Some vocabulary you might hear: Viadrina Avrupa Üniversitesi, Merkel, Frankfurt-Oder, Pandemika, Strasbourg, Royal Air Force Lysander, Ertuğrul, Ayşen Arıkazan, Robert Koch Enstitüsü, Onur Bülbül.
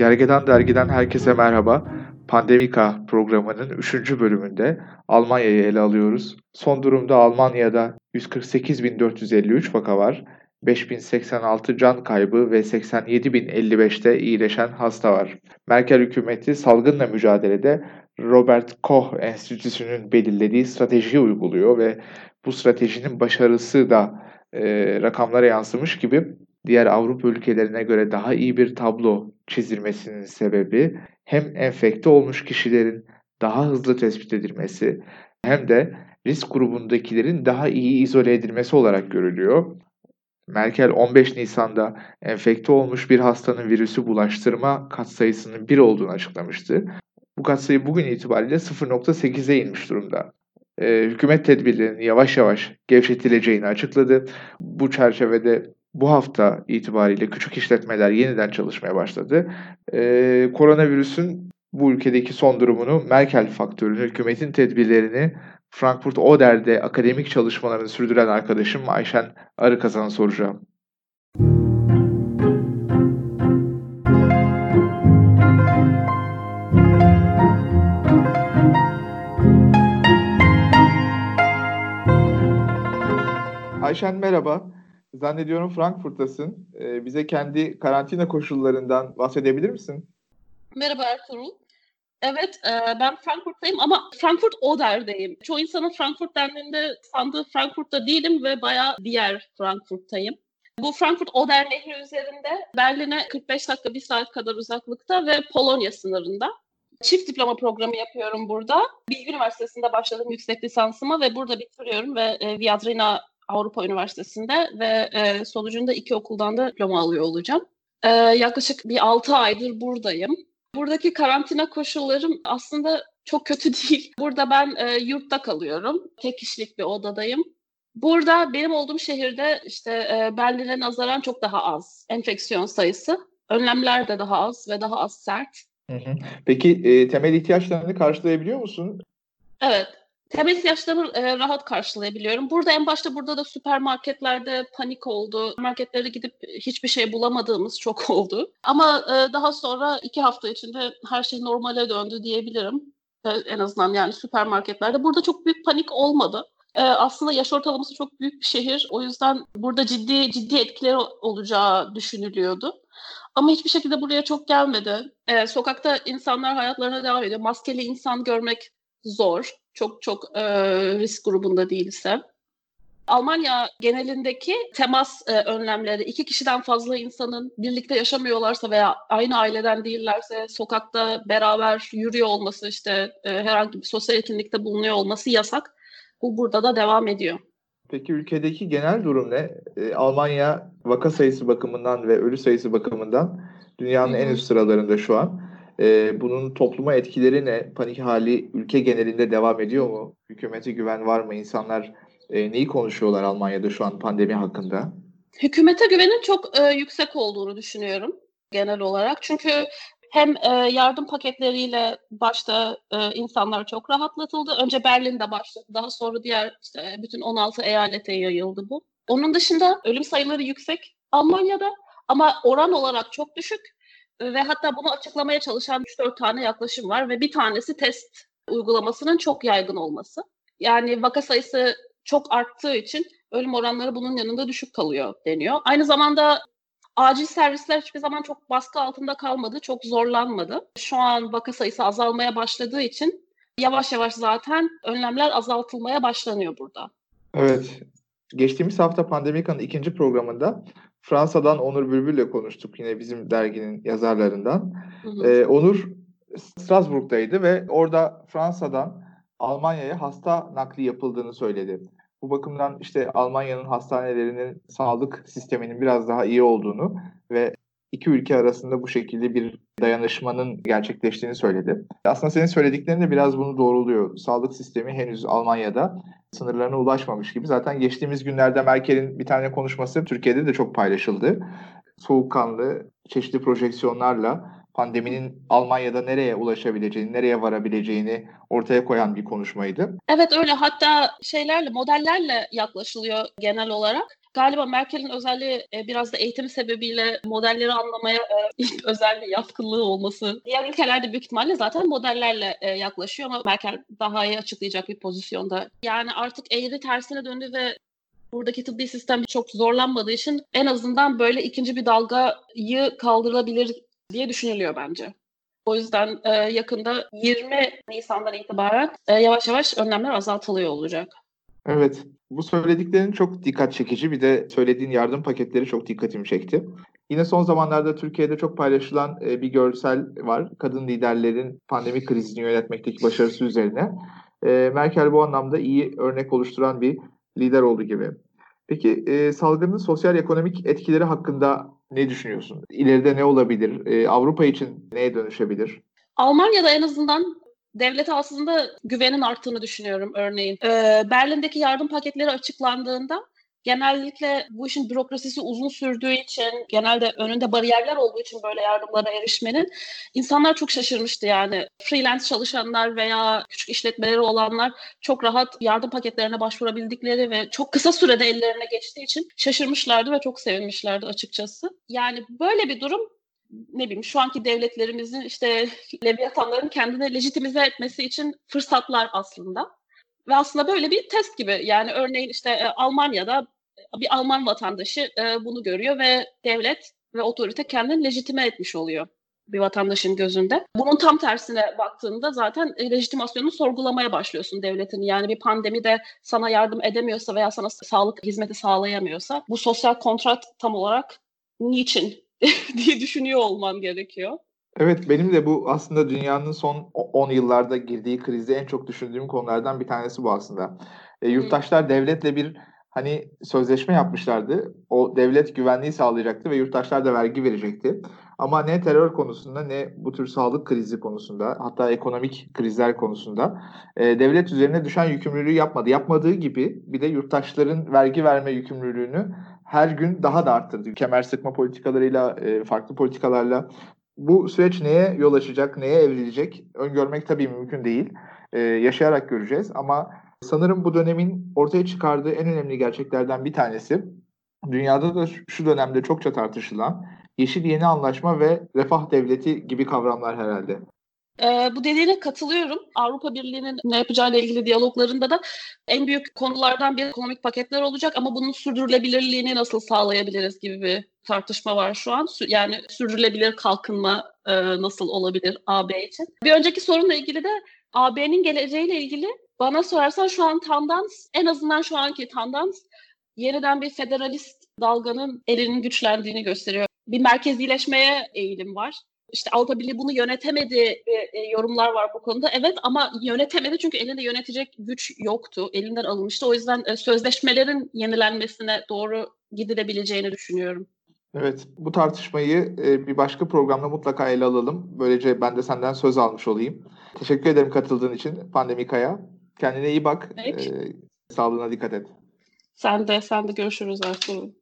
Gergedan Dergi'den herkese merhaba. Pandemika programının 3. bölümünde Almanya'yı ele alıyoruz. Son durumda Almanya'da 148.453 vaka var, 5.086 can kaybı ve 87.055'te iyileşen hasta var. Merkel hükümeti salgınla mücadelede Robert Koch Enstitüsü'nün belirlediği stratejiyi uyguluyor ve bu stratejinin başarısı da rakamlara yansımış gibi diğer Avrupa ülkelerine göre daha iyi bir tablo çizilmesinin sebebi hem enfekte olmuş kişilerin daha hızlı tespit edilmesi hem de risk grubundakilerin daha iyi izole edilmesi olarak görülüyor. Merkel 15 Nisan'da enfekte olmuş bir hastanın virüsü bulaştırma katsayısının 1 olduğunu açıklamıştı. Bu katsayı bugün itibariyle 0.8'e inmiş durumda. Hükümet tedbirlerinin yavaş yavaş gevşetileceğini açıkladı. Bu çerçevede bu hafta itibariyle küçük işletmeler yeniden çalışmaya başladı. Koronavirüsün bu ülkedeki son durumunu, Merkel faktörünü, hükümetin tedbirlerini Frankfurt-Oder'de akademik çalışmalarını sürdüren arkadaşım Ayşen Arıkazan'a soracağım. Ayşen merhaba. Zannediyorum Frankfurt'tasın. Bize kendi karantina koşullarından bahsedebilir misin? Merhaba Ertuğrul. Evet, ben Frankfurt'tayım ama Frankfurt-Oder'deyim. Çoğu insanın Frankfurt dendiğinde sandığı Frankfurt'ta değilim ve bayağı diğer Frankfurt'tayım. Bu Frankfurt-Oder nehri üzerinde, Berlin'e 45 dakika 1 saat kadar uzaklıkta ve Polonya sınırında. Çift diploma programı yapıyorum burada. Bilgi Üniversitesi'nde başladım yüksek lisansıma ve burada bitiriyorum ve Viadrina Avrupa Üniversitesi'nde ve sonucunda 2 okuldan da diploma alıyor olacağım. Yaklaşık bir 6 aydır buradayım. Buradaki karantina koşullarım aslında çok kötü değil. Burada ben yurtta kalıyorum. Tek kişilik bir odadayım. Burada benim olduğum şehirde işte Berlin'e nazaran çok daha az enfeksiyon sayısı. Önlemler de daha az ve daha az sert. Peki temel ihtiyaçlarını karşılayabiliyor musun? Evet. Temel ihtiyaçlarımı rahat karşılayabiliyorum. Burada da süpermarketlerde panik oldu. Marketlere gidip hiçbir şey bulamadığımız çok oldu. Ama daha sonra 2 hafta içinde her şey normale döndü diyebilirim. En azından yani süpermarketlerde. Burada çok büyük panik olmadı. Aslında yaş ortalaması çok büyük bir şehir. O yüzden burada ciddi etkileri olacağı düşünülüyordu. Ama hiçbir şekilde buraya çok gelmedi. Sokakta insanlar hayatlarına devam ediyor. Maskeli insan görmek zor. Çok risk grubunda değilse. Almanya genelindeki temas önlemleri, 2 kişiden fazla insanın birlikte yaşamıyorlarsa veya aynı aileden değillerse sokakta beraber yürüyor olması, işte herhangi bir sosyal etkinlikte bulunuyor olması yasak. Bu burada da devam ediyor. Peki ülkedeki genel durum ne? Almanya vaka sayısı bakımından ve ölü sayısı bakımından dünyanın en üst sıralarında şu an. Bunun topluma etkileri ne? Panik hali ülke genelinde devam ediyor mu? Hükümete güven var mı? İnsanlar neyi konuşuyorlar Almanya'da şu an pandemi hakkında? Hükümete güvenin çok yüksek olduğunu düşünüyorum genel olarak. Çünkü hem yardım paketleriyle başta insanlar çok rahatlatıldı. Önce Berlin'de başladı. Daha sonra diğer işte bütün 16 eyalete yayıldı bu. Onun dışında ölüm sayıları yüksek Almanya'da ama oran olarak çok düşük. Ve hatta bunu açıklamaya çalışan 3-4 tane yaklaşım var ve bir tanesi test uygulamasının çok yaygın olması. Yani vaka sayısı çok arttığı için ölüm oranları bunun yanında düşük kalıyor deniyor. Aynı zamanda acil servisler hiçbir zaman çok baskı altında kalmadı, çok zorlanmadı. Şu an vaka sayısı azalmaya başladığı için yavaş yavaş zaten önlemler azaltılmaya başlanıyor burada. Evet. Geçtiğimiz hafta Pandemika'nın 2. programında Fransa'dan Onur Bülbül'le konuştuk, yine bizim derginin yazarlarından. Onur Strasbourg'daydı ve orada Fransa'dan Almanya'ya hasta nakli yapıldığını söyledi. Bu bakımdan işte Almanya'nın hastanelerinin sağlık sisteminin biraz daha iyi olduğunu ve 2 ülke arasında bu şekilde bir dayanışmanın gerçekleştiğini söyledi. Aslında senin söylediklerin de biraz bunu doğruluyor. Sağlık sistemi henüz Almanya'da sınırlarına ulaşmamış gibi. Zaten geçtiğimiz günlerde Merkel'in bir tane konuşması Türkiye'de de çok paylaşıldı. Soğukkanlı, çeşitli projeksiyonlarla pandeminin Almanya'da nereye ulaşabileceğini, nereye varabileceğini ortaya koyan bir konuşmaydı. Evet öyle, hatta modellerle yaklaşılıyor genel olarak. Galiba Merkel'in özelliği biraz da eğitim sebebiyle modelleri anlamaya özel bir yatkınlığı olması. Diğer ülkelerde büyük ihtimalle zaten modellerle yaklaşıyor ama Merkel daha iyi açıklayacak bir pozisyonda. Yani artık eğri tersine döndü ve buradaki tıbbi sistem çok zorlanmadığı için en azından böyle ikinci bir dalgayı kaldırılabilir diye düşünülüyor bence. O yüzden yakında 20 Nisan'dan itibaren yavaş yavaş önlemler azaltılıyor olacak. Evet. Bu söylediklerin çok dikkat çekici. Bir de söylediğin yardım paketleri çok dikkatimi çekti. Yine son zamanlarda Türkiye'de çok paylaşılan bir görsel var. Kadın liderlerin pandemi krizini yönetmekteki başarısı üzerine. Merkel bu anlamda iyi örnek oluşturan bir lider oldu gibi. Peki salgının sosyal ekonomik etkileri hakkında ne düşünüyorsun? İleride ne olabilir? Avrupa için neye dönüşebilir? Almanya'da en azından devlete aslında güvenin arttığını düşünüyorum örneğin. Berlin'deki yardım paketleri açıklandığında genellikle bu işin bürokrasisi uzun sürdüğü için, genelde önünde bariyerler olduğu için böyle yardımlara erişmenin insanlar çok şaşırmıştı yani. Freelance çalışanlar veya küçük işletmeleri olanlar çok rahat yardım paketlerine başvurabildikleri ve çok kısa sürede ellerine geçtiği için şaşırmışlardı ve çok sevinmişlerdi açıkçası. Yani böyle bir durum, ne bileyim, şu anki devletlerimizin işte leviatanların kendini lejitimize etmesi için fırsatlar aslında. Ve aslında böyle bir test gibi. Yani örneğin işte Almanya'da bir Alman vatandaşı bunu görüyor ve devlet ve otorite kendini lejitime etmiş oluyor bir vatandaşın gözünde. Bunun tam tersine baktığında zaten lejitimasyonunu sorgulamaya başlıyorsun devletin. Yani bir pandemide sana yardım edemiyorsa veya sana sağlık hizmeti sağlayamıyorsa bu sosyal kontrat tam olarak niçin diye düşünüyor olman gerekiyor. Evet, benim de bu aslında dünyanın son 10 yıllarda girdiği krizde en çok düşündüğüm konulardan bir tanesi bu aslında. Yurttaşlar devletle bir hani sözleşme yapmışlardı. O devlet güvenliği sağlayacaktı ve yurttaşlar da vergi verecekti. Ama ne terör konusunda ne bu tür sağlık krizi konusunda, hatta ekonomik krizler konusunda devlet üzerine düşen yükümlülüğü yapmadı. Yapmadığı gibi bir de yurttaşların vergi verme yükümlülüğünü her gün daha da arttırdı. Kemer sıkma politikalarıyla, farklı politikalarla. Bu süreç neye yol açacak, neye evrilecek öngörmek tabii mümkün değil. Yaşayarak göreceğiz ama sanırım bu dönemin ortaya çıkardığı en önemli gerçeklerden bir tanesi, dünyada da şu dönemde çokça tartışılan yeşil yeni anlaşma ve refah devleti gibi kavramlar herhalde. Bu dediğine katılıyorum. Avrupa Birliği'nin ne yapacağıyla ilgili diyaloglarında da en büyük konulardan biri ekonomik paketler olacak ama bunun sürdürülebilirliğini nasıl sağlayabiliriz gibi bir tartışma var şu an. Yani sürdürülebilir kalkınma nasıl olabilir AB için? Bir önceki sorunla ilgili de AB'nin geleceğiyle ilgili bana sorarsan şu an tandans, en azından şu anki tandans yeniden bir federalist dalganın elinin güçlendiğini gösteriyor. Bir merkezileşmeye eğilim var. İşte Avrupa Birliği bunu yönetemedi yorumlar var bu konuda. Evet, ama yönetemedi çünkü elinde yönetecek güç yoktu. Elinden alınmıştı. O yüzden sözleşmelerin yenilenmesine doğru gidilebileceğini düşünüyorum. Evet, bu tartışmayı bir başka programda mutlaka ele alalım. Böylece ben de senden söz almış olayım. Teşekkür ederim katıldığın için Pandemika'ya. Kendine iyi bak. Sağlığına dikkat et. Sen de görüşürüz Ertuğrul.